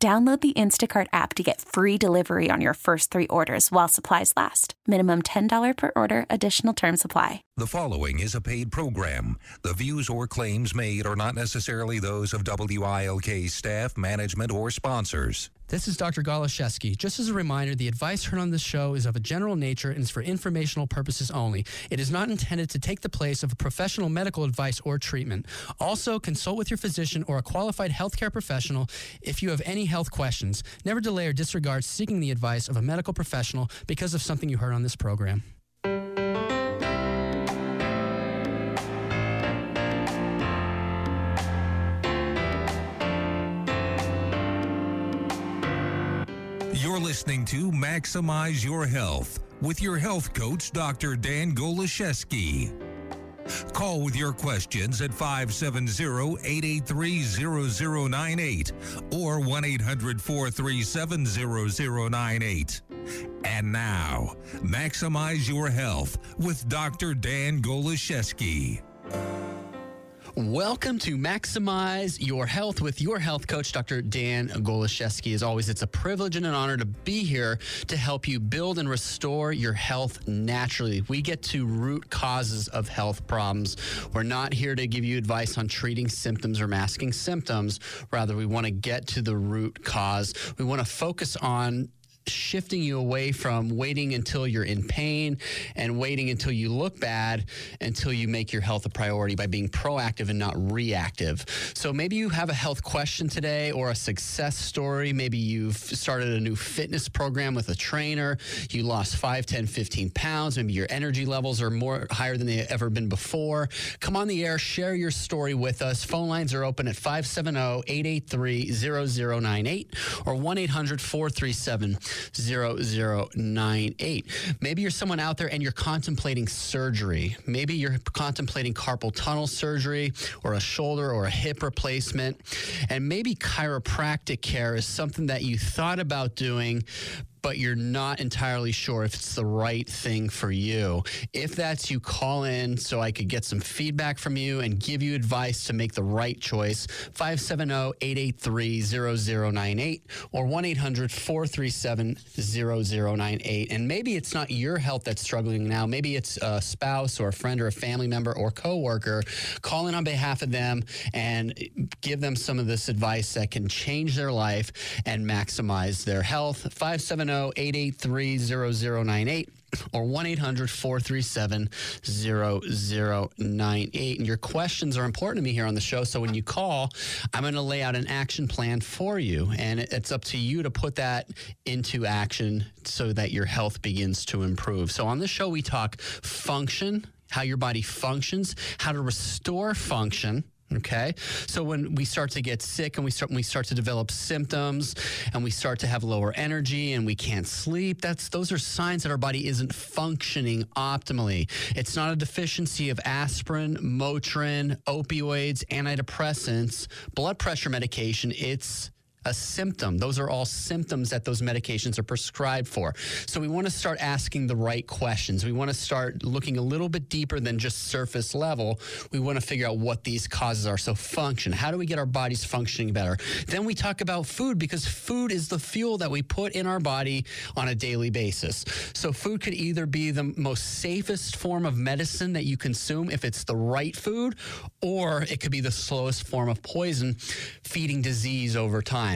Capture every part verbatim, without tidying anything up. Download the Instacart app to get free delivery on your first three orders while supplies last. Minimum ten dollars per order. Additional terms apply. The following is a paid program. The views or claims made are not necessarily those of W I L K staff, management, or sponsors. This is Doctor Golaszewski. Just as a reminder, the advice heard on this show is of a general nature and is for informational purposes only. It is not intended to take the place of professional medical advice or treatment. Also, consult with your physician or a qualified healthcare professional if you have any health questions. Never delay or disregard seeking the advice of a medical professional because of something you heard on this program. You're listening to Maximize Your Health with your health coach, Doctor Dan Golaszewski. Call with your questions at five seven zero, eight eight three, zero zero nine eight or one eight hundred, four three seven, zero zero nine eight. And now, Maximize Your Health with Doctor Dan Golaszewski. Welcome to Maximize Your Health with your health coach, Doctor Dan Golaszewski. As always, it's a privilege and an honor to be here to help you build and restore your health naturally. We get to root causes of health problems. We're not here to give you advice on treating symptoms or masking symptoms. Rather, we want to get to the root cause. We want to focus on shifting you away from waiting until you're in pain and waiting until you look bad until you make your health a priority by being proactive and not reactive. So maybe you have a health question today or a success story. Maybe you've started a new fitness program with a trainer. You lost five, ten, fifteen pounds. Maybe your energy levels are more higher than they've ever been before. Come on the air, share your story with us. Phone lines are open at five seven zero, eight eight three, zero zero nine eight or one eight hundred, four three seven, zero zero nine eight. Maybe you're someone out there and you're contemplating surgery. Maybe you're contemplating carpal tunnel surgery or a shoulder or a hip replacement. And maybe chiropractic care is something that you thought about doing, but you're not entirely sure if it's the right thing for you. If that's you, call in so I could get some feedback from you and give you advice to make the right choice. five seven zero, eight eight three, zero zero nine eight or one eight hundred, four three seven, zero zero nine eight. And maybe it's not your health that's struggling now. Maybe it's a spouse or a friend or a family member or coworker. Call in on behalf of them and give them some of this advice that can change their life and maximize their health. five seven zero, eight eight three, zero zero nine eight or one eight hundred, four three seven, zero zero nine eight. And your questions are important to me here on the show. So when you call, I'm going to lay out an action plan for you. And it's up to you to put that into action so that your health begins to improve. So on this show, we talk function, how your body functions, how to restore function. Okay, so when we start to get sick and we start, when we start to develop symptoms and we start to have lower energy and we can't sleep, that's those are signs that our body isn't functioning optimally. It's not a deficiency of aspirin, Motrin, opioids, antidepressants, blood pressure medication. It's a symptom. Those are all symptoms that those medications are prescribed for. So we want to start asking the right questions. We want to start looking a little bit deeper than just surface level. We want to figure out what these causes are. So function. How do we get our bodies functioning better? Then we talk about food because food is the fuel that we put in our body on a daily basis. So food could either be the most safest form of medicine that you consume if it's the right food, or it could be the slowest form of poison, feeding disease over time.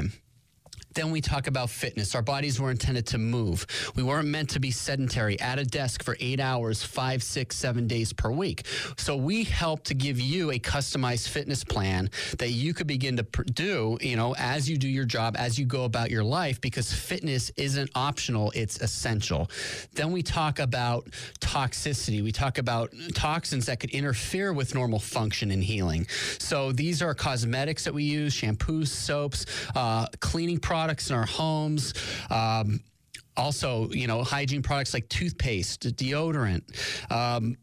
Then we talk about fitness. Our bodies were intended to move. We weren't meant to be sedentary at a desk for eight hours, five, six, seven days per week. So we help to give you a customized fitness plan that you could begin to do, you know, as you do your job, as you go about your life, because fitness isn't optional, it's essential. Then we talk about toxicity. We talk about toxins that could interfere with normal function and healing. So these are cosmetics that we use, shampoos, soaps, uh, cleaning products, products in our homes. Um, also, you know, hygiene products like toothpaste, deodorant, um,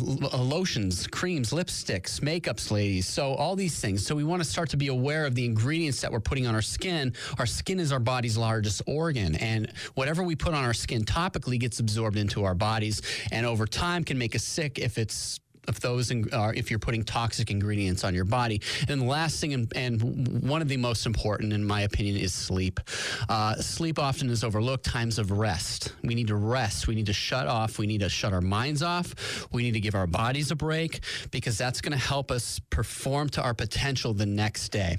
lotions, creams, lipsticks, makeups, ladies. So all these things. So we want to start to be aware of the ingredients that we're putting on our skin. Our skin is our body's largest organ, and whatever we put on our skin topically gets absorbed into our bodies, and over time can make us sick if it's if those uh, if you're putting toxic ingredients on your body. And the last thing, and, and one of the most important, in my opinion, is sleep. Uh, sleep often is overlooked. Times of rest. We need to rest. We need to shut off. We need to shut our minds off. We need to give our bodies a break, because that's going to help us perform to our potential the next day.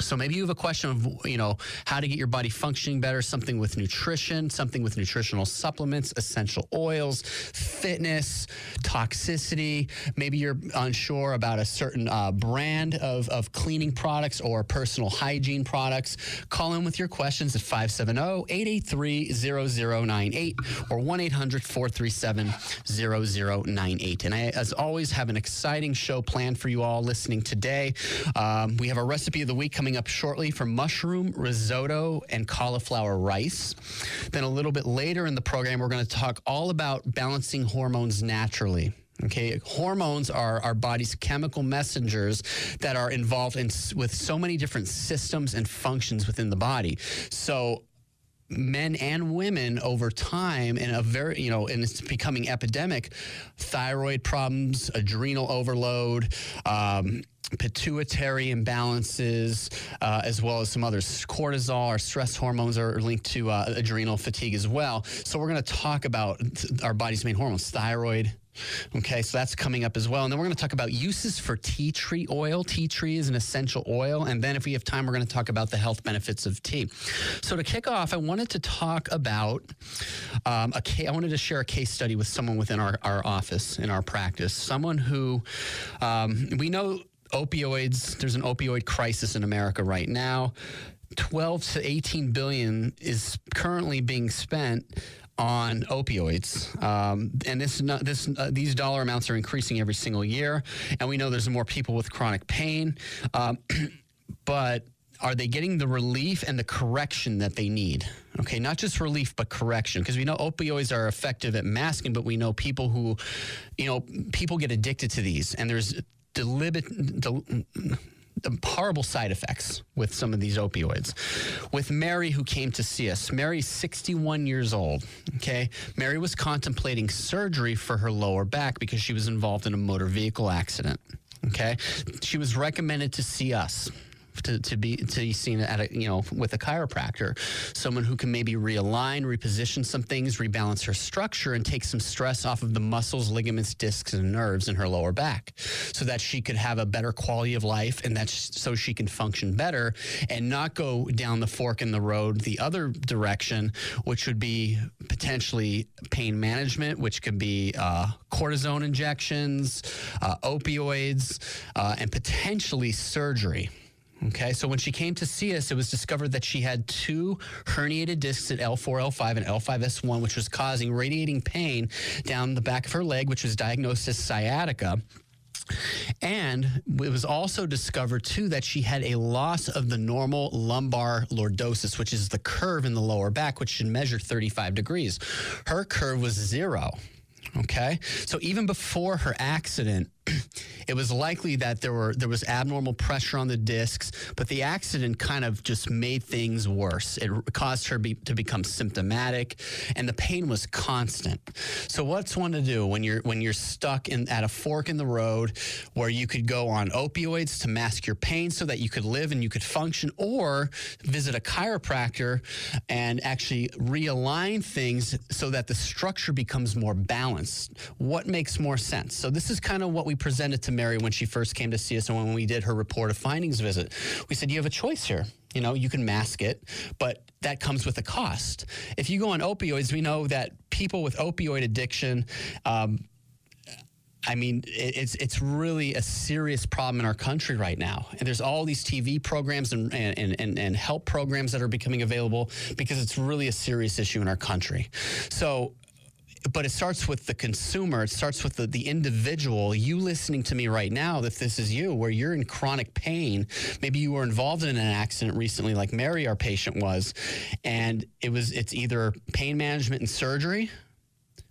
So maybe you have a question of, you know, how to get your body functioning better, something with nutrition, something with nutritional supplements, essential oils, fitness, toxicity. Maybe you're unsure about a certain uh, brand of, of cleaning products or personal hygiene products. Call in with your questions at five seven zero, eight eight three, zero zero nine eight or one eight hundred, four three seven, zero zero nine eight. And I, as always, have an exciting show planned for you all listening today. Um, we have a recipe of the week coming up shortly for mushroom risotto and cauliflower rice. Then a little bit later in the program, we're going to talk all about balancing hormones naturally. Okay, hormones are our body's chemical messengers that are involved in with so many different systems and functions within the body. So men and women over time, in a very, you know, and it's becoming epidemic, thyroid problems, adrenal overload, um, pituitary imbalances, uh, as well as some others. Cortisol, our stress hormones, are linked to uh, adrenal fatigue as well. So we're going to talk about our body's main hormones, thyroid. Okay, so that's coming up as well. And then we're going to talk about uses for tea tree oil. Tea tree is an essential oil. And then if we have time, we're going to talk about the health benefits of tea. So to kick off, I wanted to talk about, um, a ca- I wanted to share a case study with someone within our, our office, in our practice. Someone who, um, we know opioids, there's an opioid crisis in America right now. twelve to eighteen billion is currently being spent on opioids, um, and this, this, uh, these dollar amounts are increasing every single year. And we know there's more people with chronic pain, um, but are they getting the relief and the correction that they need? Okay, not just relief, but correction, because we know opioids are effective at masking, but we know people who, you know, people get addicted to these, and there's deliberate. Del- The horrible side effects with some of these opioids. With Mary, who came to see us, Mary's sixty-one years old, okay? Mary was contemplating surgery for her lower back because she was involved in a motor vehicle accident, okay? She was recommended to see us, to, to be to be seen at a, you know, with a chiropractor, someone who can maybe realign, reposition some things, rebalance her structure, and take some stress off of the muscles, ligaments, discs, and nerves in her lower back, so that she could have a better quality of life, and that sh- so she can function better and not go down the fork in the road the other direction, which would be potentially pain management, which could be uh, cortisone injections, uh, opioids, uh, and potentially surgery. Okay, so when she came to see us, it was discovered that she had two herniated discs at L four, L five, and L five S one, which was causing radiating pain down the back of her leg, which was diagnosed as sciatica. And it was also discovered, too, that she had a loss of the normal lumbar lordosis, which is the curve in the lower back, which should measure thirty-five degrees. Her curve was zero. Okay, so even before her accident, it was likely that there were there was abnormal pressure on the discs, but the accident kind of just made things worse. It caused her be, to become symptomatic, and the pain was constant. So what's one to do when you're when you're stuck in at a fork in the road, where you could go on opioids to mask your pain so that you could live and you could function, or visit a chiropractor and actually realign things so that the structure becomes more balanced? What makes more sense? So this is kind of what we presented to Mary when she first came to see us, and when we did her report of findings visit, we said, you have a choice here. You know, you can mask it, but that comes with a cost. If you go on opioids, we know that people with opioid addiction, um, I mean, it's it's really a serious problem in our country right now. And there's all these T V programs and, and, and, and help programs that are becoming available, because it's really a serious issue in our country. So But it starts with the consumer. It starts with the, the individual. You listening to me right now, if this is you, where you're in chronic pain, maybe you were involved in an accident recently like Mary, our patient, was, and it was it's either pain management and surgery,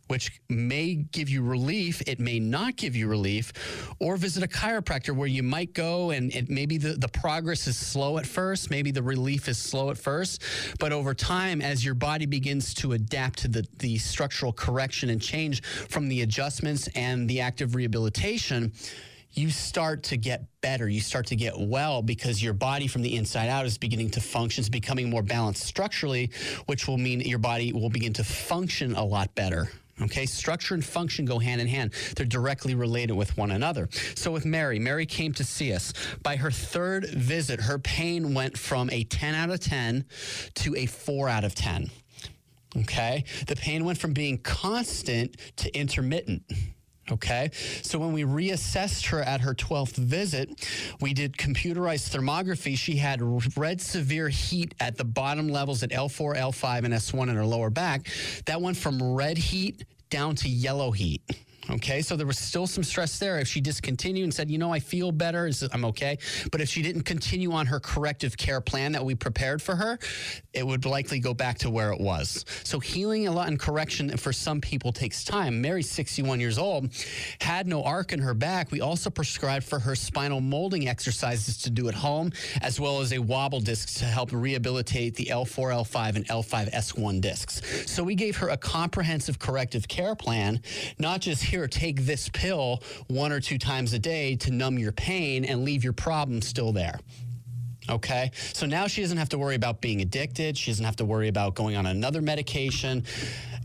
which may give you relief, it may not give you relief, or visit a chiropractor where you might go and it, maybe the, the progress is slow at first, maybe the relief is slow at first, but over time, as your body begins to adapt to the, the structural correction and change from the adjustments and the active rehabilitation, you start to get better. You start to get well because your body from the inside out is beginning to function. It's becoming more balanced structurally, which will mean your body will begin to function a lot better. Okay, structure and function go hand in hand. They're directly related with one another. So with Mary, Mary came to see us. By her third visit, her pain went from a ten out of ten to a four out of ten. Okay, the pain went from being constant to intermittent. Okay, so when we reassessed her at her twelfth visit, we did computerized thermography. She had red severe heat at the bottom levels at L four, L five, and S one in her lower back. That went from red heat down to yellow heat. Okay, so there was still some stress there. If she discontinued and said, you know, I feel better, I'm okay. But if she didn't continue on her corrective care plan that we prepared for her, it would likely go back to where it was. So healing a lot and correction for some people takes time. Mary's sixty-one years old, had no arc in her back. We also prescribed for her spinal molding exercises to do at home, as well as a wobble disc to help rehabilitate the L four, L five, and L five S one discs. So we gave her a comprehensive corrective care plan, not just here, take this pill one or two times a day to numb your pain and leave your problem still there. Okay, so now she doesn't have to worry about being addicted. She doesn't have to worry about going on another medication.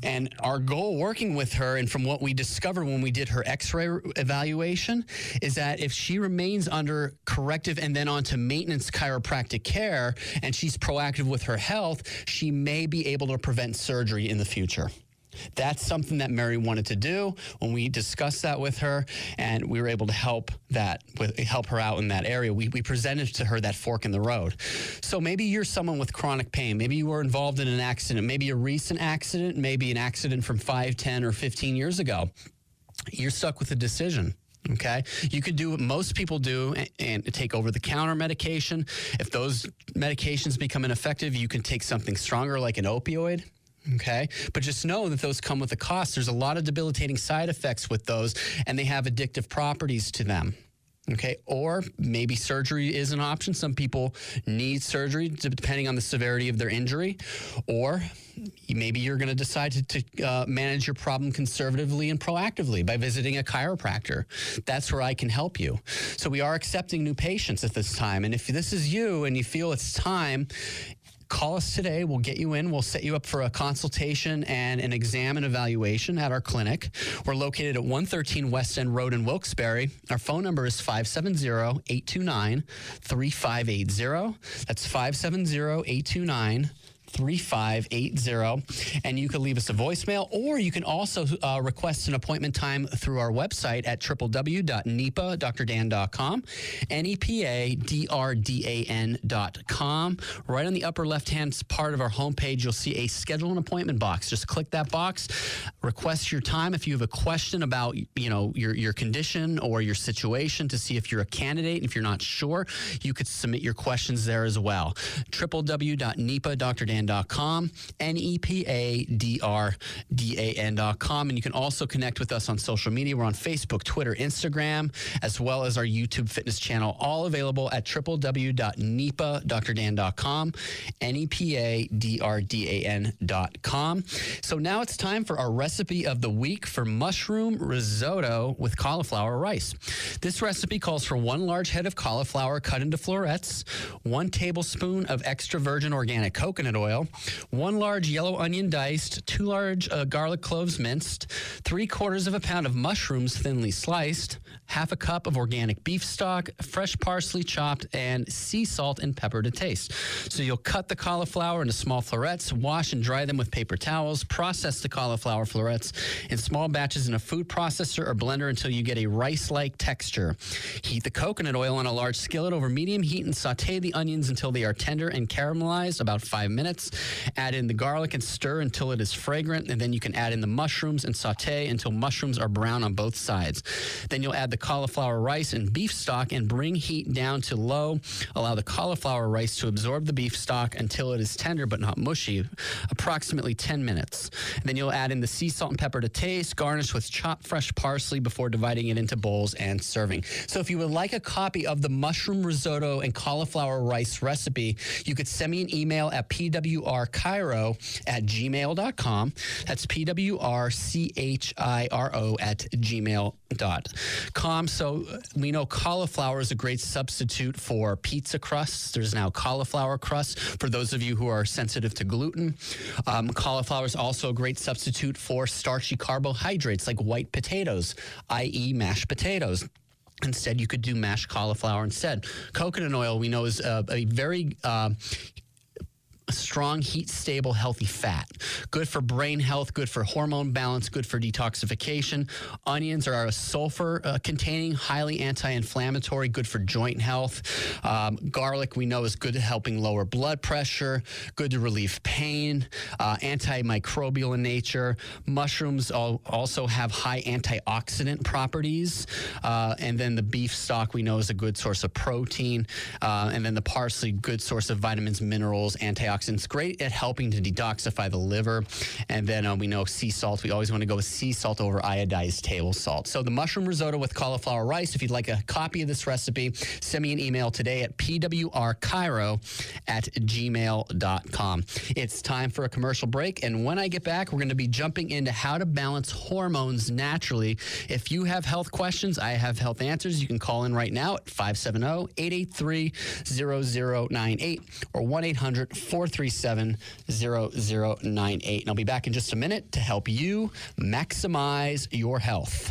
And our goal working with her, and from what we discovered when we did her x-ray evaluation, is that if she remains under corrective and then on to maintenance chiropractic care, and she's proactive with her health, she may be able to prevent surgery in the future. That's something that Mary wanted to do when we discussed that with her, and we were able to help that with, help her out in that area. We, we presented to her that fork in the road. So maybe you're someone with chronic pain. Maybe you were involved in an accident, maybe a recent accident, maybe an accident from five, ten, or fifteen years ago. You're stuck with a decision. Okay, you could do what most people do and, and take over-the-counter medication. If those medications become ineffective, you can take something stronger like an opioid. Okay, but just know that those come with a cost. There's a lot of debilitating side effects with those, and they have addictive properties to them. Okay, or maybe surgery is an option. Some people need surgery depending on the severity of their injury, or maybe you're going to decide to, to uh, manage your problem conservatively and proactively by visiting a chiropractor. That's where I can help you. So we are accepting new patients at this time, and if this is you and you feel it's time, call us today. We'll get you in. We'll set you up for a consultation and an exam and evaluation at our clinic. We're located at one thirteen West End Road in Wilkes-Barre. Our phone number is five seven zero, eight two nine, three five eight zero. That's five seven zero, eight two nine, three five eight zero, and you can leave us a voicemail, or you can also uh, request an appointment time through our website at w w w dot nepa dr dan dot com, N E P A D R D A N dot com. Right on the upper left-hand part of our homepage, you'll see a schedule an appointment box. Just click that box, request your time. If you have a question about, you know, your, your condition or your situation to see if you're a candidate, if you're not sure, you could submit your questions there as well. w w w dot nepa dr dan dot com. N E P A D R D A N dot com. And you can also connect with us on social media. We're on Facebook, Twitter, Instagram, as well as our YouTube fitness channel, all available at w w w dot nepa dr dan dot com, N E P A D R D A N dot com. So now it's time for our recipe of the week for mushroom risotto with cauliflower rice. This recipe calls for one large head of cauliflower cut into florets, one tablespoon of extra virgin organic coconut oil, one large yellow onion diced, two large uh, garlic cloves minced, three quarters of a pound of mushrooms thinly sliced, half a cup of organic beef stock, fresh parsley chopped, and sea salt and pepper to taste. So you'll cut the cauliflower into small florets, wash and dry them with paper towels, process the cauliflower florets in small batches in a food processor or blender until you get a rice-like texture. Heat the coconut oil on a large skillet over medium heat and saute the onions until they are tender and caramelized, about five minutes. minutes. Add in the garlic and stir until it is fragrant, and then you can add in the mushrooms and saute until mushrooms are brown on both sides. Then you'll add the cauliflower rice and beef stock and bring heat down to low. Allow the cauliflower rice to absorb the beef stock until it is tender but not mushy, approximately ten minutes. And then you'll add in the sea salt and pepper to taste, garnish with chopped fresh parsley before dividing it into bowls and serving. So if you would like a copy of the mushroom risotto and cauliflower rice recipe, you could send me an email at p w r chiro at gmail dot com. That's p w r chiro at gmail dot com. So we know cauliflower is a great substitute for pizza crusts. There's now cauliflower crust for those of you who are sensitive to gluten. Um, cauliflower is also a great substitute for starchy carbohydrates like white potatoes, that is mashed potatoes. Instead, you could do mashed cauliflower instead. Coconut oil, we know, is a, a very... Uh, A strong, heat-stable, healthy fat. Good for brain health, good for hormone balance, good for detoxification. Onions are sulfur-containing, uh, highly anti-inflammatory, good for joint health. Um, garlic, we know, is good at helping lower blood pressure, good to relieve pain, uh, antimicrobial in nature. Mushrooms all, also have high antioxidant properties. Uh, and then the beef stock, we know, is a good source of protein. Uh, and then the parsley, good source of vitamins, minerals, antioxidants. It's great at helping to detoxify the liver. And then uh, we know sea salt. We always want to go with sea salt over iodized table salt. So the mushroom risotto with cauliflower rice, if you'd like a copy of this recipe, send me an email today at p w r chiro at gmail dot com. It's time for a commercial break. And when I get back, we're going to be jumping into how to balance hormones naturally. If you have health questions, I have health answers. You can call in right now at five seven zero, eight eight three, zero zero nine eight or one eight hundred, four three seven, zero zero nine eight. And I'll be back in just a minute to help you maximize your health.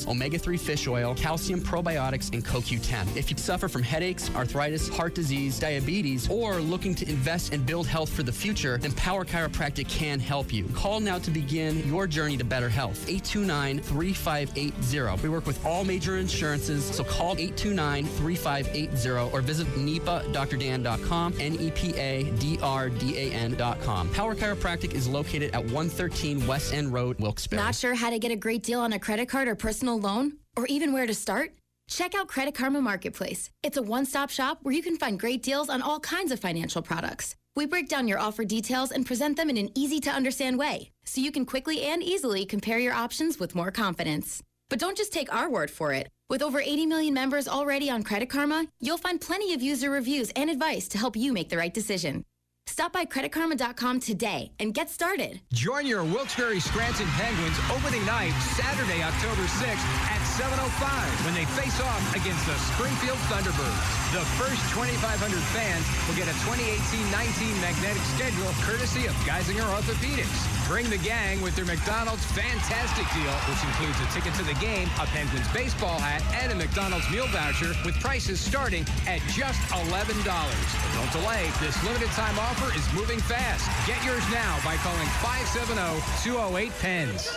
omega three fish oil, calcium probiotics, and C O Q ten. If you suffer from headaches, arthritis, heart disease, diabetes, or looking to invest and build health for the future, then Power Chiropractic can help you. Call now to begin your journey to better health. eight two nine, three five eight zero. We work with all major insurances, so call eight two nine, three five eight zero or visit nepa dr dan dot com, N E P A D R D A N dot com. Power Chiropractic is located at one thirteen West End Road, Wilkes-Barre. Not sure how to get a great deal on a credit card or personal loan, or even where to start? Check out Credit Karma Marketplace. It's a one-stop shop where you can find great deals on all kinds of financial products. We break down your offer details and present them in an easy-to-understand way, so you can quickly and easily compare your options with more confidence. But don't just take our word for it. With over eighty million members already on Credit Karma, you'll find plenty of user reviews and advice to help you make the right decision. Stop by credit karma dot com today and get started. Join your Wilkes-Barre Scranton Penguins opening night Saturday, October sixth at seven oh five when they face off against the Springfield Thunderbirds. The first twenty-five hundred fans will get a twenty eighteen nineteen magnetic schedule courtesy of Geisinger Orthopedics. Bring the gang with their McDonald's Fantastic Deal, which includes a ticket to the game, a Penguins baseball hat, and a McDonald's meal voucher with prices starting at just eleven dollars. But don't delay. This limited time offer is moving fast. Get yours now by calling five seven zero, two zero eight, P E N S.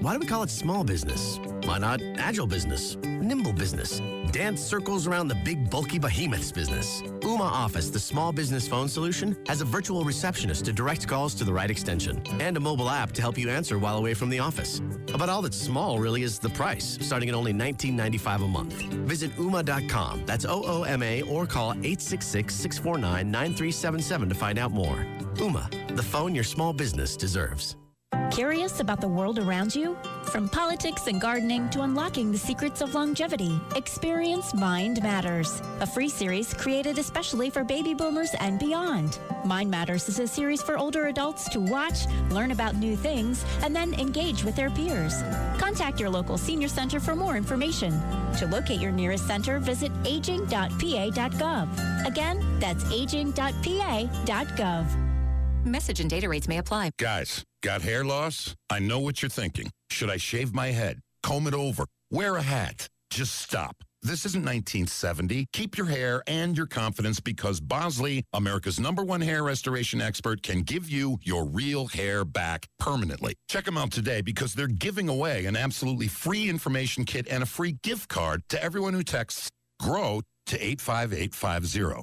Why do we call it small business? Why not agile business, nimble business? Dance circles around the big, bulky behemoths business. Ooma Office, the small business phone solution, has a virtual receptionist to direct calls to the right extension and a mobile app to help you answer while away from the office. About all that's small really is the price, starting at only nineteen ninety-five dollars a month. Visit ooma dot com, that's O O M A, or call eight six six, six four nine, nine three seven seven to find out more. Ooma, the phone your small business deserves. Curious about the world around you? From politics and gardening to unlocking the secrets of longevity, experience Mind Matters, a free series created especially for baby boomers and beyond. Mind Matters is a series for older adults to watch, learn about new things, and then engage with their peers. Contact your local senior center for more information. To locate your nearest center, visit aging dot p a dot gov. Again, that's aging dot p a dot gov. Message and data rates may apply. Guys, got hair loss? I know what you're thinking. Should I shave my head? Comb it over? Wear a hat? Just stop. This isn't nineteen seventy. Keep your hair and your confidence because Bosley, America's number one hair restoration expert, can give you your real hair back permanently. Check them out today because they're giving away an absolutely free information kit and a free gift card to everyone who texts GROW to eight five eight five zero.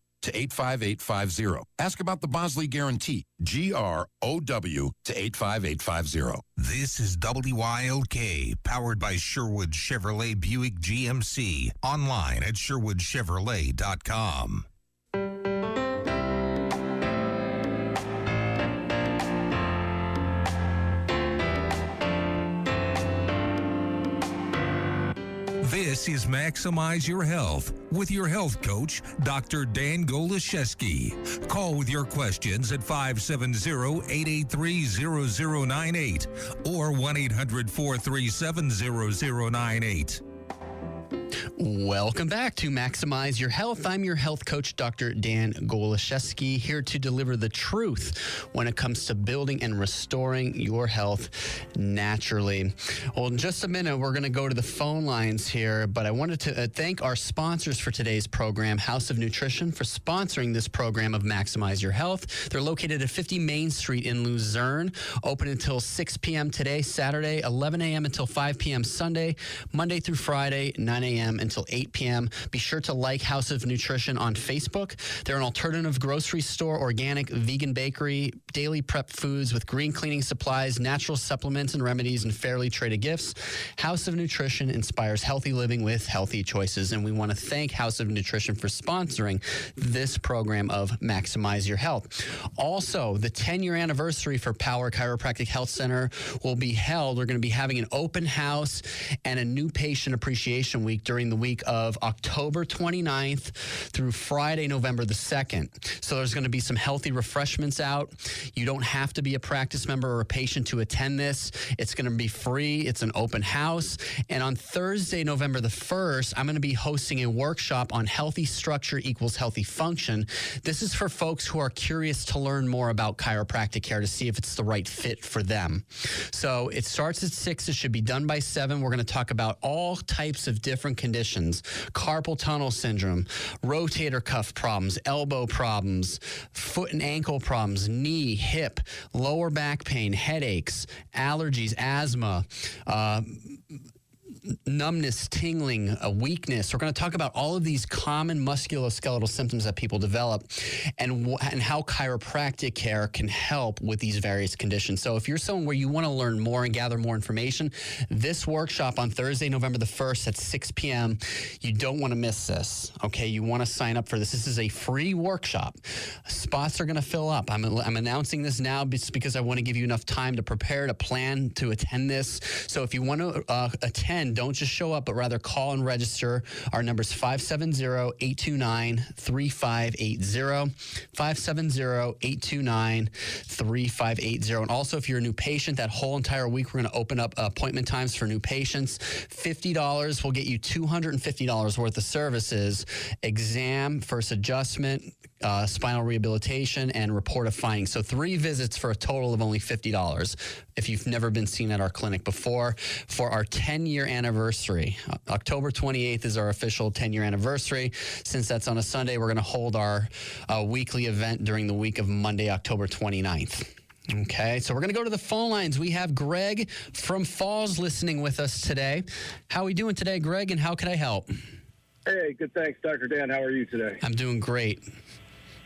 to eight five eight five zero. Ask about the Bosley Guarantee, G R O W, to eight five eight five zero. This is W I L K, powered by Sherwood Chevrolet Buick G M C, online at sherwood chevrolet dot com. This is Maximize Your Health with your health coach, Doctor Dan Golaszewski. Call with your questions at five seven zero, eight eight three, zero zero nine eight or one eight hundred, four three seven, zero zero nine eight. Welcome back to Maximize Your Health. I'm your health coach, Doctor Dan Golaszewski, here to deliver the truth when it comes to building and restoring your health naturally. Well, in just a minute, we're going to go to the phone lines here, but I wanted to thank our sponsors for today's program, House of Nutrition, for sponsoring this program of Maximize Your Health. They're located at fifty Main Street in Luzerne, open until six p.m. today, Saturday, eleven a.m. until five p.m. Sunday, Monday through Friday, nine a.m. until eight p.m. Be sure to like House of Nutrition on Facebook. They're an alternative grocery store, organic, vegan bakery, daily prep foods with green cleaning supplies, natural supplements and remedies, and fairly traded gifts. House of Nutrition inspires healthy living with healthy choices, and we want to thank House of Nutrition for sponsoring this program of Maximize Your Health. Also, the ten-year anniversary for Power Chiropractic Health Center will be held. We're going to be having an open house and a new patient appreciation week during the week of October twenty-ninth through Friday, November the second. So there's going to be some healthy refreshments out. You don't have to be a practice member or a patient to attend this. It's going to be free. It's an open house. And on Thursday, November the first, I'm going to be hosting a workshop on healthy structure equals healthy function. This is for folks who are curious to learn more about chiropractic care to see if it's the right fit for them. So it starts at six. It should be done by seven. We're going to talk about all types of different conditions. Conditions, carpal tunnel syndrome, rotator cuff problems, elbow problems, foot and ankle problems, knee, hip, lower back pain, headaches, allergies, asthma, uh, numbness, tingling, a weakness. We're going to talk about all of these common musculoskeletal symptoms that people develop and wh- and how chiropractic care can help with these various conditions. So if you're someone where you want to learn more and gather more information, this workshop on Thursday, November the first at six p.m., you don't want to miss this, okay? You want to sign up for this. This is a free workshop. Spots are going to fill up. I'm, I'm announcing this now just because I want to give you enough time to prepare, to plan, to attend this. So if you want to uh, attend, don't just show up, but rather call and register. Our number is five seven zero, eight two nine, three five eight zero, five seven zero, eight two nine, three five eight zero. And also, if you're a new patient, that whole entire week, we're going to open up appointment times for new patients. fifty dollars will get you two hundred fifty dollars worth of services: exam, first adjustment, Uh, spinal rehabilitation, and report of findings. So three visits for a total of only fifty dollars if you've never been seen at our clinic before. For our ten-year anniversary, October twenty-eighth is our official ten-year anniversary. Since that's on a Sunday, we're going to hold our uh, weekly event during the week of Monday, October twenty-ninth. Okay, so we're going to go to the phone lines. We have Greg from Falls listening with us today. How are we doing today, Greg, and how can I help? Hey, good, thanks, Doctor Dan. How are you today? I'm doing great.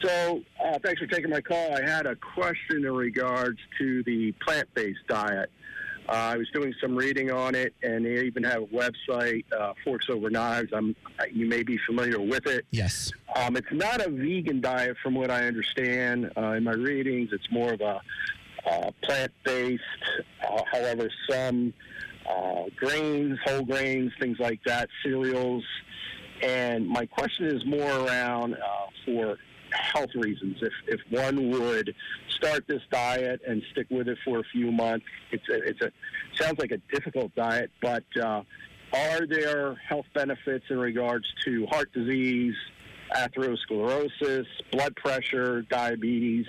So uh, thanks for taking my call. I had a question in regards to the plant-based diet. Uh, I was doing some reading on it, and they even have a website, uh, Forks Over Knives. I'm, you may be familiar with it. Yes. Um, it's not a vegan diet from what I understand. Uh, in my readings, it's more of a uh, plant-based. Uh, however, some uh, grains, whole grains, things like that, cereals. And my question is more around uh, for health reasons. If if one would start this diet and stick with it for a few months, it's a, it's a sounds like a difficult diet, but uh, are there health benefits in regards to heart disease, atherosclerosis, blood pressure, diabetes?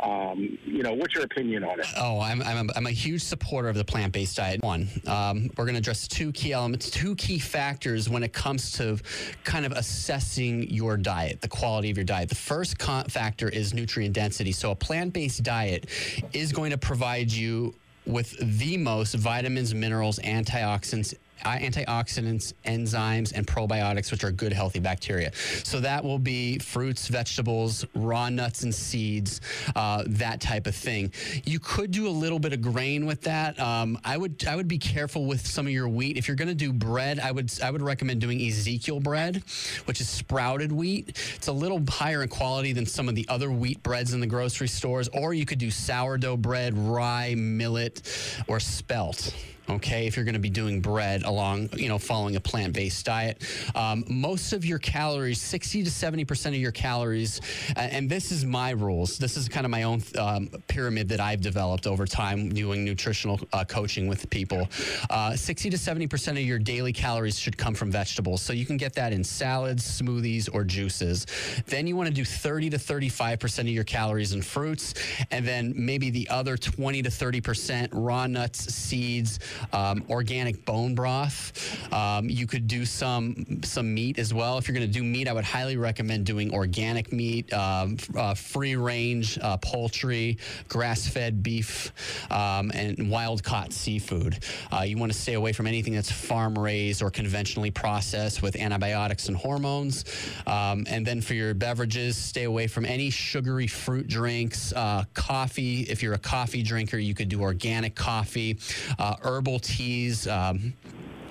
Um, you know, what's your opinion on it? Oh, I'm I'm a, I'm a huge supporter of the plant-based diet. One, um, we're going to address two key elements, two key factors when it comes to kind of assessing your diet, the quality of your diet. The first con- factor is nutrient density. So a plant-based diet is going to provide you with the most vitamins, minerals, antioxidants, antioxidants, enzymes, and probiotics, which are good, healthy bacteria. So that will be fruits, vegetables, raw nuts and seeds, uh, that type of thing. You could do a little bit of grain with that. Um, I would I would be careful with some of your wheat. If you're going to do bread, I would I would recommend doing Ezekiel bread, which is sprouted wheat. It's a little higher in quality than some of the other wheat breads in the grocery stores. Or you could do sourdough bread, rye, millet, or spelt. Okay, if you're going to be doing bread along, you know, following a plant-based diet. Um, most of your calories, sixty to seventy percent of your calories, and this is my rules. This is kind of my own um, pyramid that I've developed over time doing nutritional uh, coaching with people. Uh, sixty to seventy percent of your daily calories should come from vegetables. So you can get that in salads, smoothies, or juices. Then you want to do thirty to thirty-five percent of your calories in fruits, and then maybe the other twenty to thirty percent raw nuts, seeds, Um, organic bone broth. Um, you could do some some meat as well. If you're going to do meat, I would highly recommend doing organic meat, um, uh, free-range uh, poultry, grass-fed beef, um, and wild-caught seafood. Uh, you want to stay away from anything that's farm-raised or conventionally processed with antibiotics and hormones. Um, and then for your beverages, stay away from any sugary fruit drinks, uh, coffee. If you're a coffee drinker, you could do organic coffee, uh, herbs, herbal teas, um,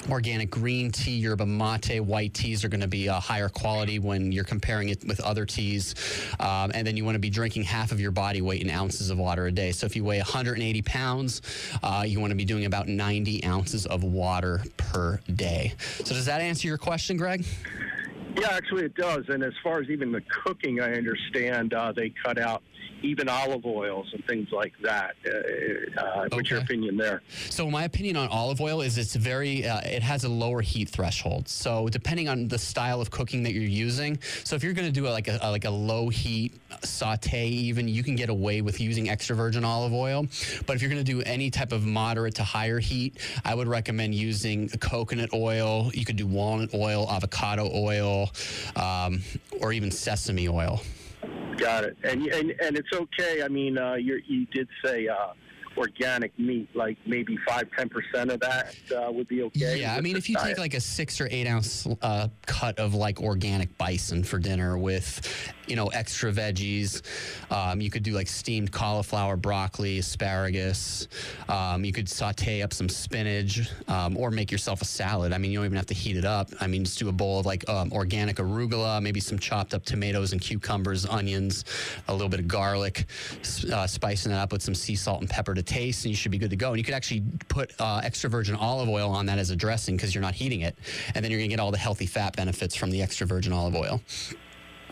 organic green tea, yerba mate, white teas are going to be a uh, higher quality when you're comparing it with other teas. Um, and then you want to be drinking half of your body weight in ounces of water a day. So if you weigh one hundred eighty pounds, uh, you want to be doing about ninety ounces of water per day. So does that answer your question, Greg? Yeah, actually it does. And as far as even the cooking, I understand uh, they cut out even olive oils and things like that. Uh, uh, okay. What's your opinion there? So my opinion on olive oil is it's very, uh, it has a lower heat threshold. So depending on the style of cooking that you're using, so if you're going to do a, like a, a like a low heat saute even, you can get away with using extra virgin olive oil. But if you're going to do any type of moderate to higher heat, I would recommend using coconut oil. You could do walnut oil, avocado oil, um, or even sesame oil. Got it. And and, and it's okay. I mean, uh, you're, you did say uh, organic meat, like maybe five, ten percent of that uh, would be okay. Yeah, I mean, if you diet. Take like a six or eight ounce uh, cut of like organic bison for dinner with, you know, extra veggies, um, you could do like steamed cauliflower, broccoli, asparagus. Um, you could saute up some spinach um, or make yourself a salad. I mean, you don't even have to heat it up. I mean, just do a bowl of like um, organic arugula, maybe some chopped up tomatoes and cucumbers, onions, a little bit of garlic, uh, spicing it up with some sea salt and pepper to taste, and you should be good to go. And you could actually put uh, extra virgin olive oil on that as a dressing because you're not heating it. And then you're going to get all the healthy fat benefits from the extra virgin olive oil.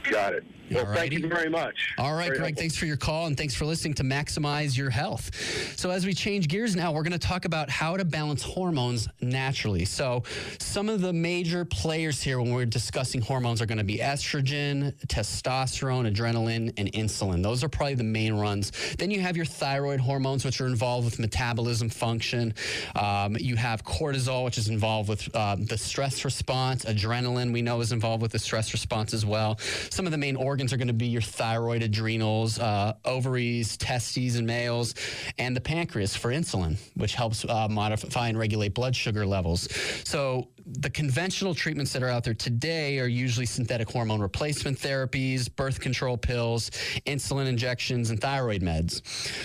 Got it. Well, Alrighty. Thank you very much. All right, very Greg, helpful. Thanks for your call, and thanks for listening to Maximize Your Health. So as we change gears now, we're going to talk about how to balance hormones naturally. So some of the major players here when we're discussing hormones are going to be estrogen, testosterone, adrenaline, and insulin. Those are probably the main runs. Then you have your thyroid hormones, which are involved with metabolism function. Um, you have cortisol, which is involved with uh, the stress response. Adrenaline, we know, is involved with the stress response as well. Some of the main organs organs are going to be your thyroid, adrenals, uh, ovaries, testes in males, and the pancreas for insulin, which helps uh, modify and regulate blood sugar levels. So the conventional treatments that are out there today are usually synthetic hormone replacement therapies, birth control pills, insulin injections, and thyroid meds.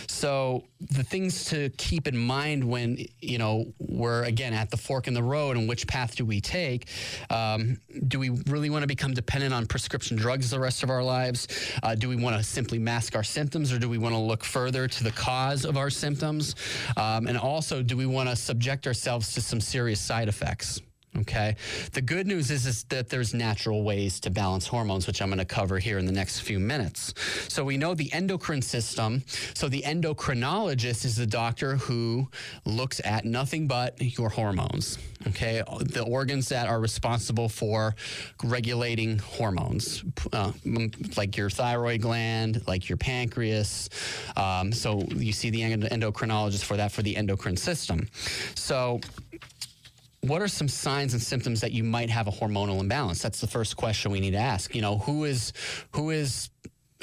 So the things to keep in mind when, you know, we're, again, at the fork in the road and which path do we take, um, do we really want to become dependent on prescription drugs the rest of our our lives? Uh, do we want to simply mask our symptoms, or do we want to look further to the cause of our symptoms? Um, and also, do we want to subject ourselves to some serious side effects? Okay. The good news is, is that there's natural ways to balance hormones, which I'm going to cover here in the next few minutes. So we know the endocrine system. So the endocrinologist is the doctor who looks at nothing but your hormones. Okay. The organs that are responsible for regulating hormones, uh, like your thyroid gland, like your pancreas. Um, so you see the endocrinologist for that, for the endocrine system. So what are some signs and symptoms that you might have a hormonal imbalance? That's the first question we need to ask. You know, who is, who is,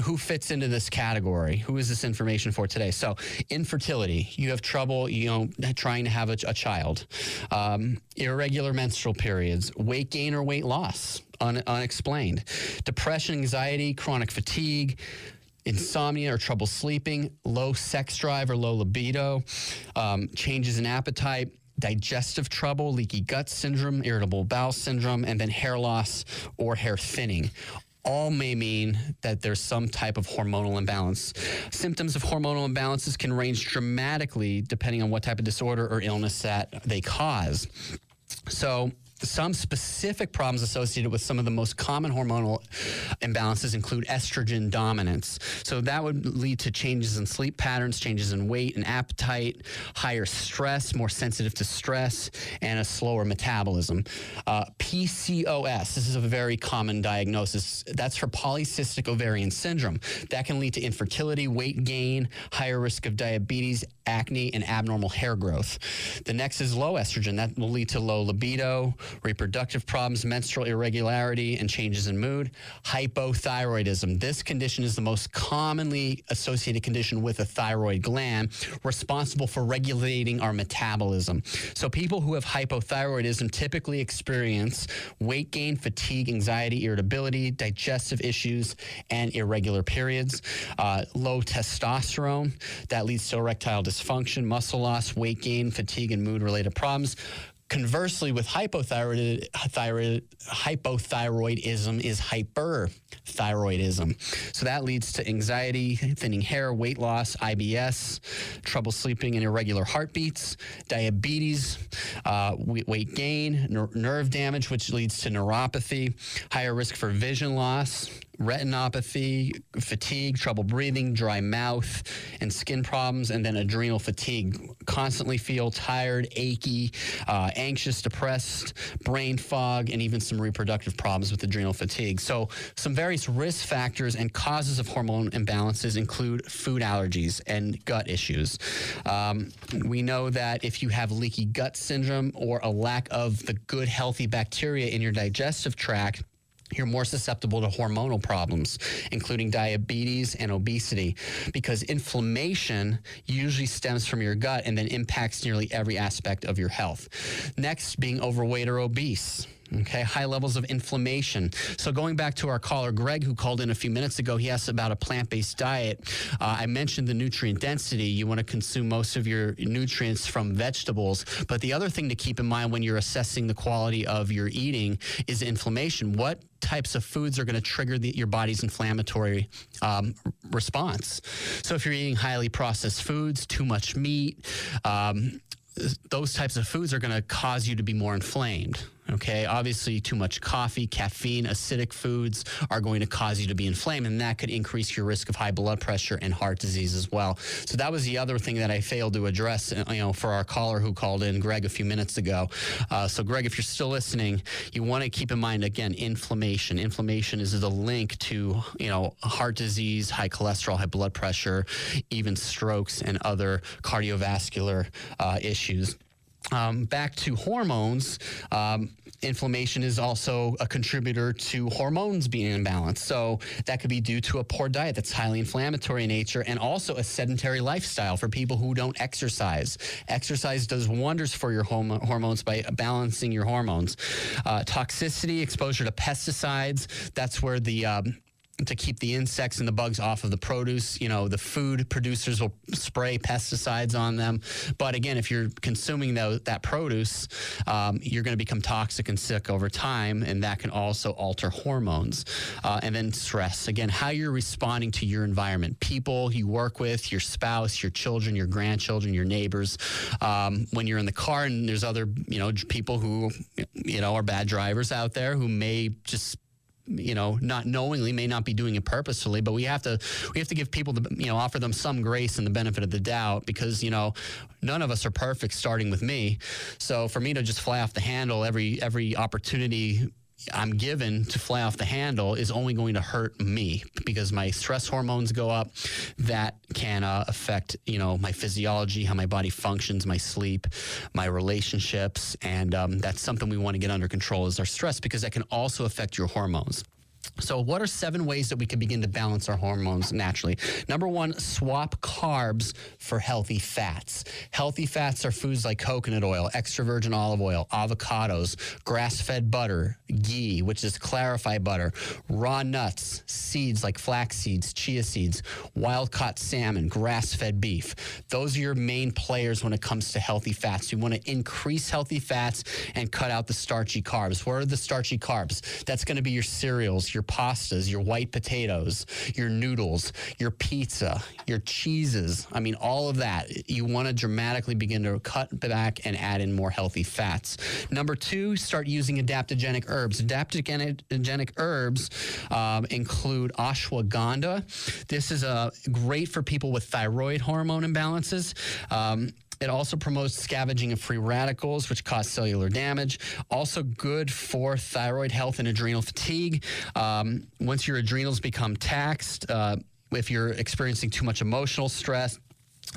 who fits into this category? Who is this information for today? So infertility, you have trouble, you know, trying to have a, a child, um, irregular menstrual periods, weight gain or weight loss, un, unexplained, depression, anxiety, chronic fatigue, insomnia or trouble sleeping, low sex drive or low libido, um, changes in appetite, digestive trouble, leaky gut syndrome, irritable bowel syndrome, and then hair loss or hair thinning. All may mean that there's some type of hormonal imbalance. Symptoms of hormonal imbalances can range dramatically depending on what type of disorder or illness that they cause. So some specific problems associated with some of the most common hormonal imbalances include estrogen dominance. So that would lead to changes in sleep patterns, changes in weight and appetite, higher stress, more sensitive to stress, and a slower metabolism. Uh, P C O S, this is a very common diagnosis. That's for polycystic ovarian syndrome. That can lead to infertility, weight gain, higher risk of diabetes, acne, and abnormal hair growth. The next is low estrogen. That will lead to low libido, reproductive problems, menstrual irregularity, and changes in mood. Hypothyroidism. This condition is the most commonly associated condition with a thyroid gland, responsible for regulating our metabolism. So people who have hypothyroidism typically experience weight gain, fatigue, anxiety, irritability, digestive issues, and irregular periods. Uh, low testosterone. That leads to erectile dysfunction, muscle loss, weight gain, fatigue, and mood-related problems. Conversely, with hypothyroid, thyroid, hypothyroidism is hyperthyroidism. So that leads to anxiety, thinning hair, weight loss, I B S, trouble sleeping and irregular heartbeats, diabetes, uh, weight gain, ner- nerve damage, which leads to neuropathy, higher risk for vision loss, retinopathy, fatigue, trouble breathing, dry mouth, and skin problems, and then adrenal fatigue. Constantly feel tired, achy, uh, anxious, depressed, brain fog, and even some reproductive problems with adrenal fatigue. So some various risk factors and causes of hormone imbalances include food allergies and gut issues. Um, we know that if you have leaky gut syndrome or a lack of the good, healthy bacteria in your digestive tract, you're more susceptible to hormonal problems, including diabetes and obesity, because inflammation usually stems from your gut and then impacts nearly every aspect of your health. Next, being overweight or obese. Okay, high levels of inflammation. So going back to our caller, Greg, who called in a few minutes ago, he asked about a plant-based diet. Uh, I mentioned the nutrient density. You want to consume most of your nutrients from vegetables. But the other thing to keep in mind when you're assessing the quality of your eating is inflammation. What types of foods are going to trigger the, your body's inflammatory um, response? So if you're eating highly processed foods, too much meat, um, those types of foods are going to cause you to be more inflamed. Okay, obviously too much coffee, caffeine, acidic foods are going to cause you to be inflamed, and that could increase your risk of high blood pressure and heart disease as well. So that was the other thing that I failed to address, you know, for our caller who called in, Greg, a few minutes ago. Uh, so Greg, if you're still listening, you want to keep in mind, again, inflammation. Inflammation is the link to, you know, heart disease, high cholesterol, high blood pressure, even strokes and other cardiovascular uh, issues. Um, back to hormones, um, inflammation is also a contributor to hormones being imbalanced. So that could be due to a poor diet that's highly inflammatory in nature, and also a sedentary lifestyle for people who don't exercise. Exercise does wonders for your hom- hormones by balancing your hormones. Uh, toxicity, exposure to pesticides, that's where the Um, to keep the insects and the bugs off of the produce. You know, the food producers will spray pesticides on them. But again, if you're consuming the, that produce, um, you're going to become toxic and sick over time, and that can also alter hormones. Uh, and then stress. Again, how you're responding to your environment. People you work with, your spouse, your children, your grandchildren, your neighbors. Um, when you're in the car and there's other, you know, people who, you know, are bad drivers out there who may just, you know, not knowingly, may not be doing it purposefully, but we have to, we have to give people the, you know, offer them some grace and the benefit of the doubt, because, you know, none of us are perfect, starting with me. So for me to just fly off the handle every, every opportunity I'm given to fly off the handle is only going to hurt me, because my stress hormones go up. That can uh, affect, you know, my physiology, how my body functions, my sleep, my relationships. And um, that's something we want to get under control, is our stress, because that can also affect your hormones. So what are seven ways that we can begin to balance our hormones naturally? Number one, swap carbs for healthy fats. Healthy fats are foods like coconut oil, extra virgin olive oil, avocados, grass-fed butter, ghee, which is clarified butter, raw nuts, seeds like flax seeds, chia seeds, wild-caught salmon, grass-fed beef. Those are your main players when it comes to healthy fats. You want to increase healthy fats and cut out the starchy carbs. What are the starchy carbs? That's going to be your cereals, your pastas, your white potatoes, your noodles, your pizza, your cheeses. I mean, all of that. You want to dramatically begin to cut back and add in more healthy fats. Number two, start using adaptogenic herbs. Adaptogenic herbs um, include ashwagandha. This is uh, great for people with thyroid hormone imbalances. Um, It also promotes scavenging of free radicals, which cause cellular damage. Also good for thyroid health and adrenal fatigue. Um, once your adrenals become taxed, uh, if you're experiencing too much emotional stress,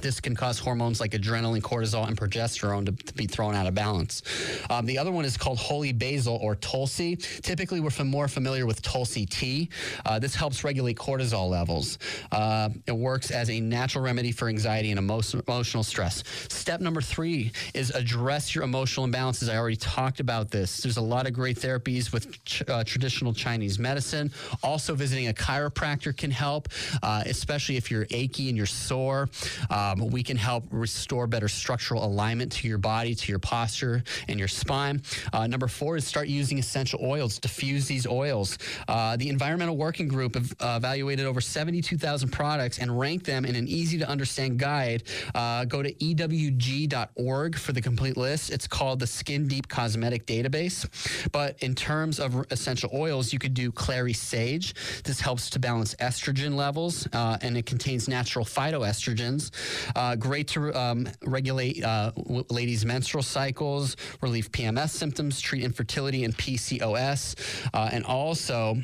this can cause hormones like adrenaline, cortisol, and progesterone to, to be thrown out of balance. Um, the other one is called holy basil or Tulsi. Typically, we're more familiar with Tulsi tea. Uh, this helps regulate cortisol levels. Uh, it works as a natural remedy for anxiety and emo- emotional stress. Step number three is address your emotional imbalances. I already talked about this. There's a lot of great therapies with ch- uh, traditional Chinese medicine. Also, visiting a chiropractor can help, uh, especially if you're achy and you're sore. Uh, Um, we can help restore better structural alignment to your body, to your posture, and your spine. Uh, number four is start using essential oils. Diffuse these oils. Uh, the Environmental Working Group have uh, evaluated over seventy-two thousand products and ranked them in an easy-to-understand guide. Uh, go to E W G dot org for the complete list. It's called the Skin Deep Cosmetic Database. But in terms of essential oils, you could do clary sage. This helps to balance estrogen levels, uh, and it contains natural phytoestrogens. Uh, great to um, regulate uh, w- ladies' menstrual cycles, relieve P M S symptoms, treat infertility and P C O S, uh, and also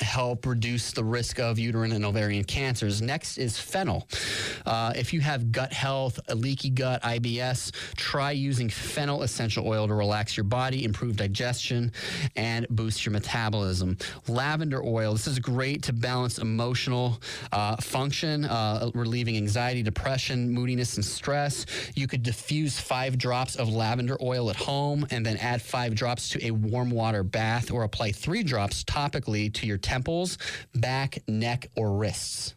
help reduce the risk of uterine and ovarian cancers. Next is fennel. Uh, if you have gut health, a leaky gut, I B S, try using fennel essential oil to relax your body, improve digestion, and boost your metabolism. Lavender oil. This is great to balance emotional uh, function, uh, relieving anxiety, depression, moodiness, and stress. You could diffuse five drops of lavender oil at home and then add five drops to a warm water bath, or apply three drops topically to your temples, back, neck, or wrists.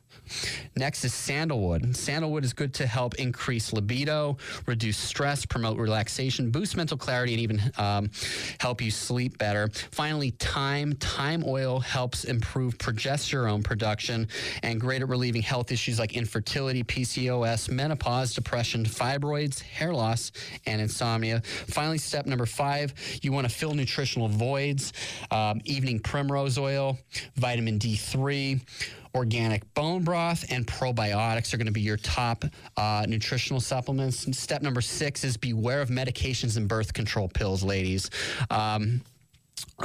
Next is sandalwood. Sandalwood is good to help increase libido, reduce stress, promote relaxation, boost mental clarity, and even um, help you sleep better. Finally, thyme. Thyme oil helps improve progesterone production and great at relieving health issues like infertility, P C O S, menopause, depression, fibroids, hair loss, and insomnia. Finally, step number five, you want to fill nutritional voids. Um, evening primrose oil, vitamin D three, organic bone broth, and probiotics are going to be your top uh, nutritional supplements. And step number six is beware of medications and birth control pills, ladies. Um,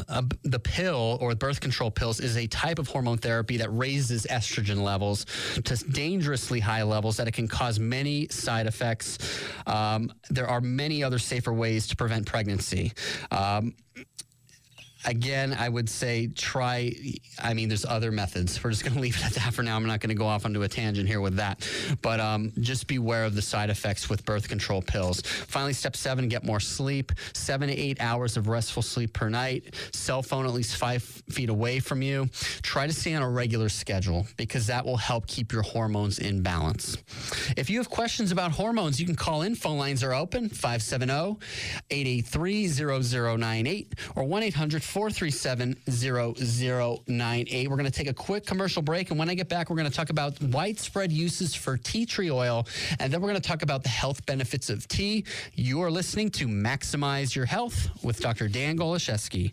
Uh, the pill or birth control pills is a type of hormone therapy that raises estrogen levels to dangerously high levels that it can cause many side effects. Um, there are many other safer ways to prevent pregnancy. Um, Again, I would say try, I mean, there's other methods. We're just going to leave it at that for now. I'm not going to go off onto a tangent here with that. But um, just beware of the side effects with birth control pills. Finally, step seven, get more sleep. Seven to eight hours of restful sleep per night. Cell phone at least five feet away from you. Try to stay on a regular schedule because that will help keep your hormones in balance. If you have questions about hormones, you can call in. Phone lines are open, five seven zero, eight eight three, zero zero nine eight or one eight hundred, four three seven, zero zero nine eight. We're going to take a quick commercial break, and when I get back, we're going to talk about widespread uses for tea tree oil, and then we're going to talk about the health benefits of tea. You are listening to Maximize Your Health with Doctor Dan Golaszewski.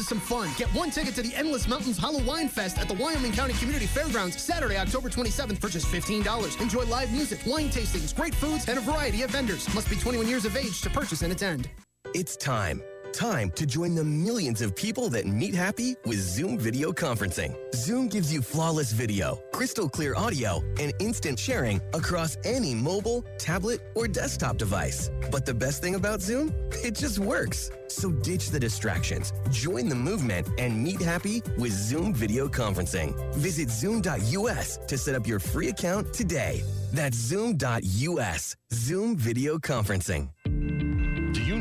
to some fun. Get one ticket to the Endless Mountains Hollow Wine Fest at the Wyoming County Community Fairgrounds Saturday, October twenty-seventh for just fifteen dollars. Enjoy live music, wine tastings, great foods, and a variety of vendors. Must be twenty-one years of age to purchase and attend. It's time. Time to join the millions of people that meet happy with Zoom video conferencing. Zoom gives you flawless video, crystal clear audio, and instant sharing across any mobile, tablet, or desktop device. But the best thing about Zoom? It just works. So ditch the distractions, join the movement, and meet happy with Zoom video conferencing. Visit zoom dot U S to set up your free account today. That's zoom dot U S. Zoom video conferencing.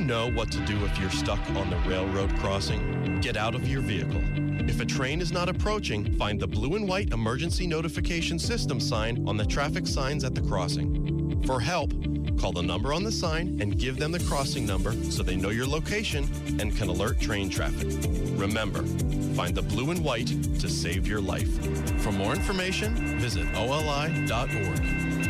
Know what to do if you're stuck on the railroad crossing? Get out of your vehicle. If a train is not approaching, find the blue and white emergency notification system sign on the traffic signs at the crossing. For help, call the number on the sign and give them the crossing number so they know your location and can alert train traffic. Remember, find the blue and white to save your life. For more information, visit O L I dot org.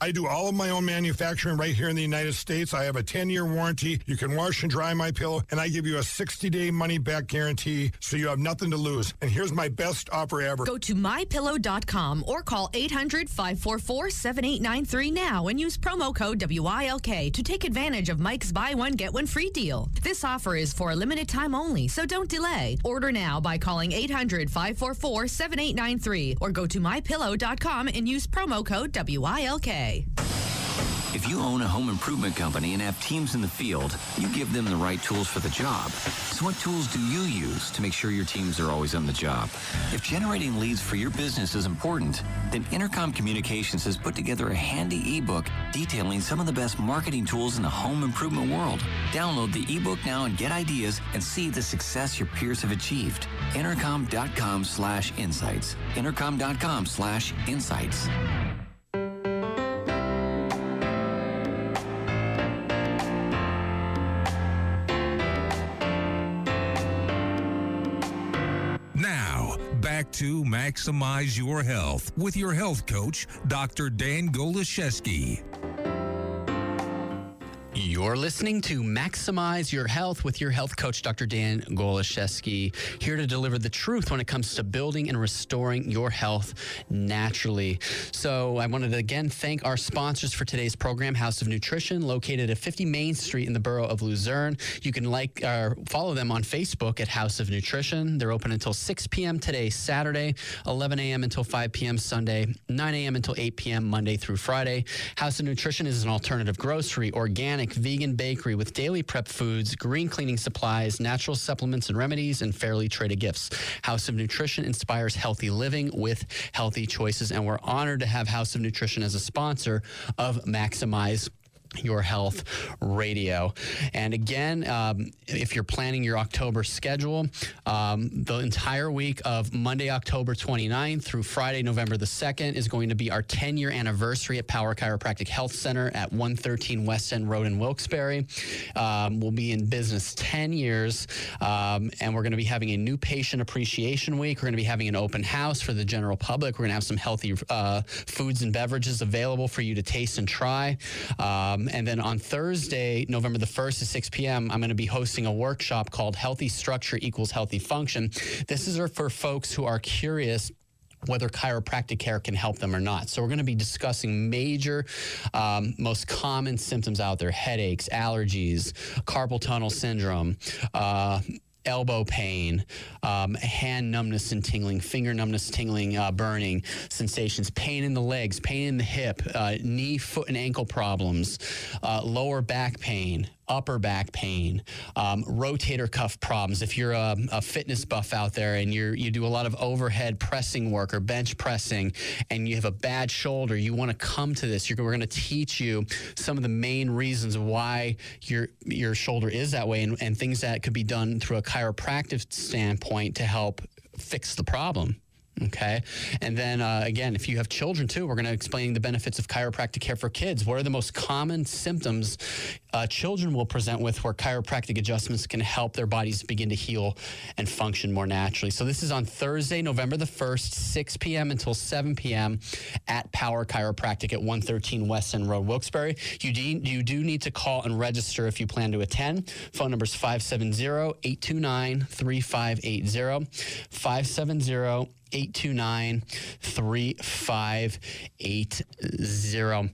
I do all of my own manufacturing right here in the United States. States. I have a ten-year warranty. You can wash and dry my pillow, and I give you a sixty-day money-back guarantee, so you have nothing to lose. And here's my best offer ever. Go to my pillow dot com or call eight hundred, five four four, seven eight nine three now and use promo code W I L K to take advantage of Mike's buy one, get one free deal. This offer is for a limited time only, so don't delay. Order now by calling eight hundred, five four four, seven eight nine three or go to my pillow dot com and use promo code W I L K. If you own a home improvement company and have teams in the field, you give them the right tools for the job. So what tools do you use to make sure your teams are always on the job? If generating leads for your business is important, then Intercom Communications has put together a handy ebook detailing some of the best marketing tools in the home improvement world. Download the ebook now and get ideas and see the success your peers have achieved. Intercom.com slash insights. Intercom.com slash insights. To Maximize Your Health with your health coach, Doctor Dan Golaszewski. You're listening to Maximize Your Health with your health coach, Doctor Dan Golaszewski, here to deliver the truth when it comes to building and restoring your health naturally. So I wanted to again thank our sponsors for today's program, House of Nutrition, located at fifty Main Street in the borough of Luzerne. You can like or follow them on Facebook at House of Nutrition. They're open until six p.m. today, Saturday, eleven a.m. until five p.m. Sunday, nine a.m. until eight p.m. Monday through Friday. House of Nutrition is an alternative grocery, organic, vegan bakery with daily prep foods, green cleaning supplies, natural supplements and remedies, and fairly traded gifts. House of Nutrition inspires healthy living with healthy choices, and we're honored to have House of Nutrition as a sponsor of Maximize Your Health Radio. And again, um, if you're planning your October schedule, um, the entire week of Monday, October twenty-ninth through Friday, November the second is going to be our ten-year anniversary at Power Chiropractic Health Center at one thirteen West End Road in Wilkes-Barre. Um, we'll be in business ten years, um, and we're going to be having a new patient appreciation week. We're going to be having an open house for the general public. We're going to have some healthy uh, foods and beverages available for you to taste and try. Um, And then on Thursday, November the first at six p.m., I'm going to be hosting a workshop called Healthy Structure Equals Healthy Function. This is for folks who are curious whether chiropractic care can help them or not. So we're going to be discussing major, um, most common symptoms out there: headaches, allergies, carpal tunnel syndrome, uh, elbow pain, um, hand numbness and tingling, finger numbness, tingling, uh, burning sensations, pain in the legs, pain in the hip, uh, knee, foot, and ankle problems, uh, lower back pain, upper back pain, um, rotator cuff problems. If you're a, a fitness buff out there and you you do a lot of overhead pressing work or bench pressing and you have a bad shoulder, you want to come to this. You're, we're going to teach you some of the main reasons why your your shoulder is that way, and, and things that could be done through a chiropractic standpoint to help fix the problem. Okay. And then uh, again, if you have children too, we're going to explain the benefits of chiropractic care for kids. What are the most common symptoms uh, children will present with where chiropractic adjustments can help their bodies begin to heal and function more naturally? So this is on Thursday, November the first, six p.m. until seven p.m. at Power Chiropractic at one thirteen West End Road, Wilkes-Barre. You, de- you do need to call and register if you plan to attend. Phone number is five seven zero, eight two nine, three five eight zero, five seven zero, eight two nine, three five eight zero.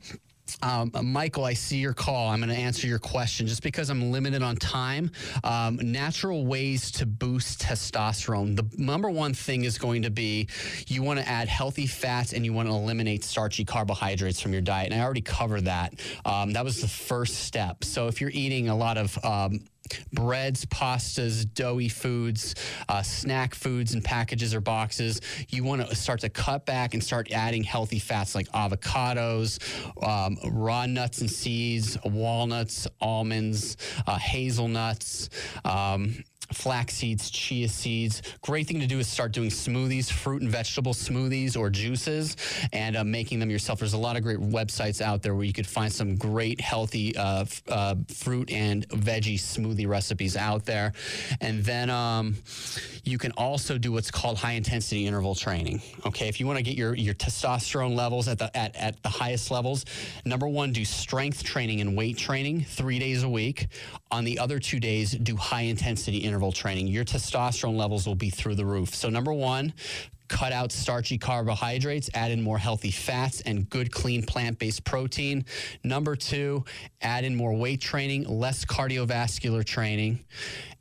Um, Michael, I see your call. I'm going to answer your question. Just because I'm limited on time, um, natural ways to boost testosterone. The number one thing is going to be you want to add healthy fats and you want to eliminate starchy carbohydrates from your diet. And I already covered that. Um, that was the first step. So if you're eating a lot of um, breads, pastas, doughy foods, uh, snack foods in packages or boxes, you want to start to cut back and start adding healthy fats like avocados, um, raw nuts and seeds, walnuts, almonds, uh, hazelnuts, um, flax seeds, chia seeds. Great thing to do is start doing smoothies, fruit and vegetable smoothies or juices, and uh, making them yourself. There's a lot of great websites out there where you could find some great healthy uh, f- uh, fruit and veggie smoothie recipes out there. And then um, you can also do what's called high intensity interval training. Okay, if you want to get your, your testosterone levels at the at, at the highest levels, number one, do strength training and weight training three days a week. On the other two days, do high intensity interval training. Your testosterone levels will be through the roof. So number one, cut out starchy carbohydrates, add in more healthy fats and good, clean, plant-based protein. Number two, add in more weight training, less cardiovascular training,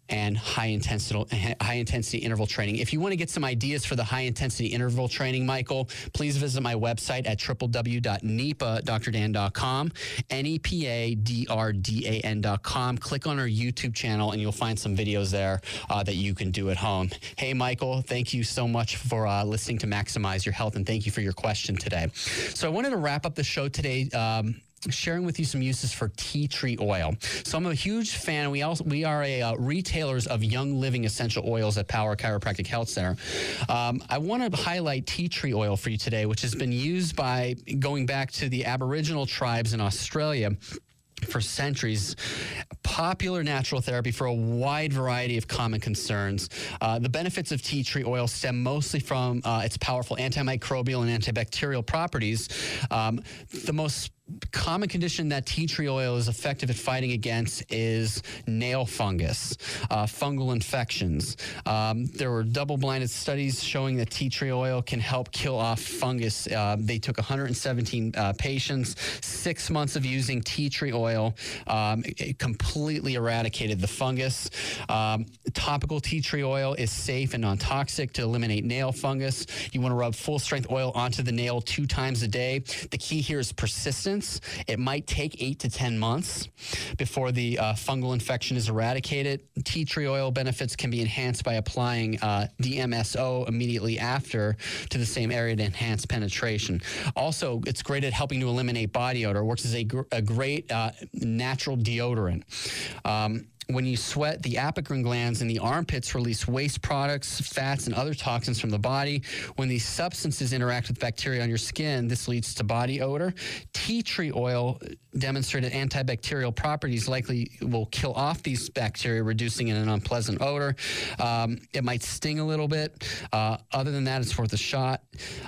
and high intensity, high intensity interval training. If you want to get some ideas for the high intensity interval training, Michael, please visit my website at w w w dot nepa dr dan dot com, N E P A D R D A N dot com. Click on our YouTube channel and you'll find some videos there uh, that you can do at home. Hey, Michael, thank you so much for uh, listening to Maximize Your Health, and thank you for your question today. So I wanted to wrap up the show today um, sharing with you some uses for tea tree oil. So I'm a huge fan. We also we are a uh, retailers of Young Living essential oils at Power Chiropractic Health Center. Um, I want to highlight tea tree oil for you today, which has been used by going back to the Aboriginal tribes in Australia for centuries. Popular natural therapy for a wide variety of common concerns. Uh, the benefits of tea tree oil stem mostly from uh, its powerful antimicrobial and antibacterial properties. Um, the most common condition that tea tree oil is effective at fighting against is nail fungus, uh, fungal infections. Um, there were double-blinded studies showing that tea tree oil can help kill off fungus. Uh, they took one hundred seventeen uh, patients, six months of using tea tree oil. Um, it, it completely eradicated the fungus. Um, topical tea tree oil is safe and non-toxic to eliminate nail fungus. You want to rub full-strength oil onto the nail two times a day. The key here is persistence. It might take eight to ten months before the uh, fungal infection is eradicated. Tea tree oil benefits can be enhanced by applying uh, D M S O immediately after to the same area to enhance penetration. Also, it's great at helping to eliminate body odor. It works as a, gr- a great uh, natural deodorant. Um, When you sweat, the apocrine glands in the armpits release waste products, fats, and other toxins from the body. When these substances interact with bacteria on your skin, this leads to body odor. Tea tree oil demonstrated antibacterial properties likely will kill off these bacteria, reducing an unpleasant odor. Um, it might sting a little bit. Uh, other than that, it's worth a shot.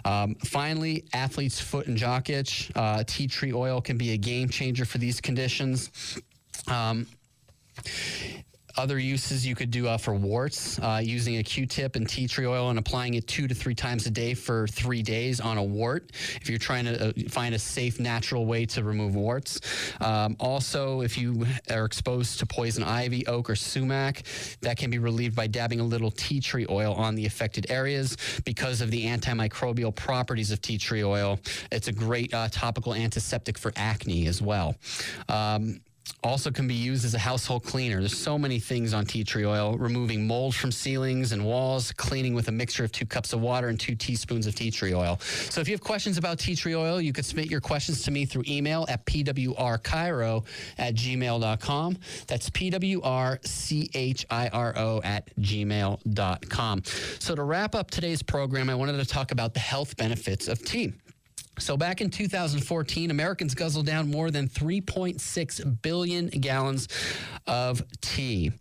Um, finally, athlete's foot and jock itch. Uh, tea tree oil can be a game changer for these conditions. Um, Other uses you could do uh, for warts, uh, using a Q-tip and tea tree oil and applying it two to three times a day for three days on a wart, if you're trying to uh, find a safe, natural way to remove warts. Um, also, if you are exposed to poison ivy, oak, or sumac, that can be relieved by dabbing a little tea tree oil on the affected areas. Because of the antimicrobial properties of tea tree oil, it's a great uh, topical antiseptic for acne as well. Um, Also can be used as a household cleaner. There's so many things on tea tree oil. Removing mold from ceilings and walls, cleaning with a mixture of two cups of water and two teaspoons of tea tree oil. So if you have questions about tea tree oil, you could submit your questions to me through email at p w r chiro at gmail dot com. That's p w r chiro at gmail dot com. So to wrap up today's program, I wanted to talk about the health benefits of tea. So back in two thousand fourteen, Americans guzzled down more than three point six billion gallons of tea.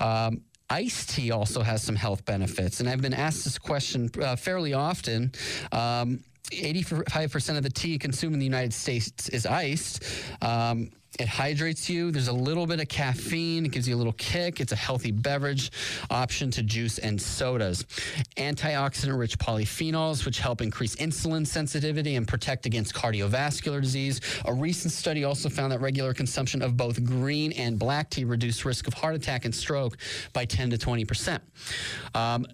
Um, iced tea also has some health benefits, and I've been asked this question uh, fairly often. Um, eighty-five percent of the tea consumed in the United States is iced. Um, It hydrates you. There's a little bit of caffeine. It gives you a little kick. It's a healthy beverage option to juice and sodas. Antioxidant-rich polyphenols, which help increase insulin sensitivity and protect against cardiovascular disease. A recent study also found that regular consumption of both green and black tea reduced risk of heart attack and stroke by ten to twenty percent. Um,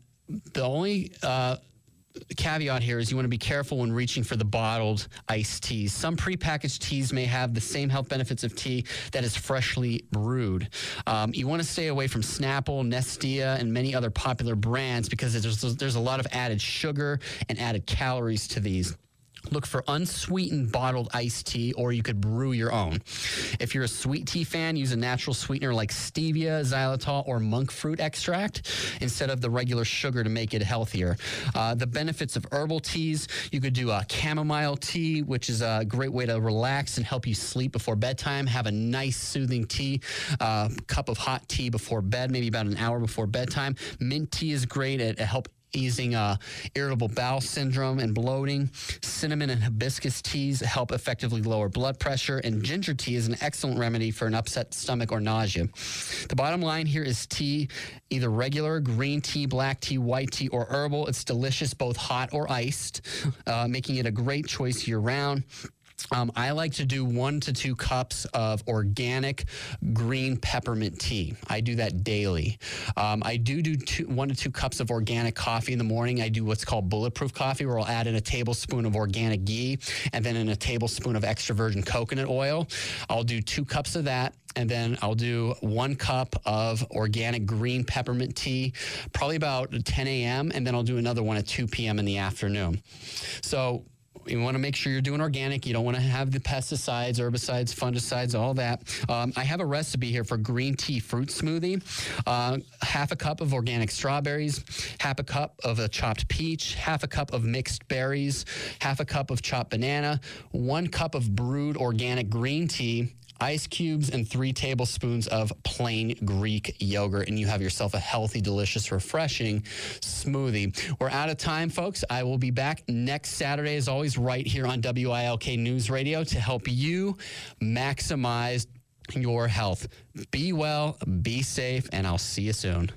the only... Uh, caveat here is you want to be careful when reaching for the bottled iced teas. Some prepackaged teas may have the same health benefits of tea that is freshly brewed. Um, you want to stay away from Snapple, Nestea, and many other popular brands because there's, there's a lot of added sugar and added calories to these. Look for unsweetened bottled iced tea, or you could brew your own. If you're a sweet tea fan, use a natural sweetener like stevia, xylitol, or monk fruit extract instead of the regular sugar to make it healthier. Uh, the benefits of herbal teas, you could do a chamomile tea, which is a great way to relax and help you sleep before bedtime. Have a nice soothing tea, uh, cup of hot tea before bed, maybe about an hour before bedtime. Mint tea is great at, at helping easing uh, irritable bowel syndrome and bloating. Cinnamon and hibiscus teas help effectively lower blood pressure, and ginger tea is an excellent remedy for an upset stomach or nausea. The bottom line here is tea, either regular, green tea, black tea, white tea, or herbal. It's delicious, both hot or iced, uh, making it a great choice year-round. Um, I like to do one to two cups of organic green peppermint tea. I do that daily. Um, I do do two, one to two cups of organic coffee in the morning. I do what's called bulletproof coffee, where I'll add in a tablespoon of organic ghee and then in a tablespoon of extra virgin coconut oil. I'll do two cups of that. And then I'll do one cup of organic green peppermint tea, probably about ten a.m. And then I'll do another one at two p.m. in the afternoon. So you want to make sure you're doing organic. You don't want to have the pesticides, herbicides, fungicides, all that. Um, I have a recipe here for green tea fruit smoothie. Uh, half a cup of organic strawberries, half a cup of a chopped peach, half a cup of mixed berries, half a cup of chopped banana, one cup of brewed organic green tea, ice cubes, and three tablespoons of plain Greek yogurt, and you have yourself a healthy, delicious, refreshing smoothie. We're out of time, folks. I will be back next Saturday, as always, right here on W I L K News Radio to help you maximize your health. Be well, be safe, and I'll see you soon.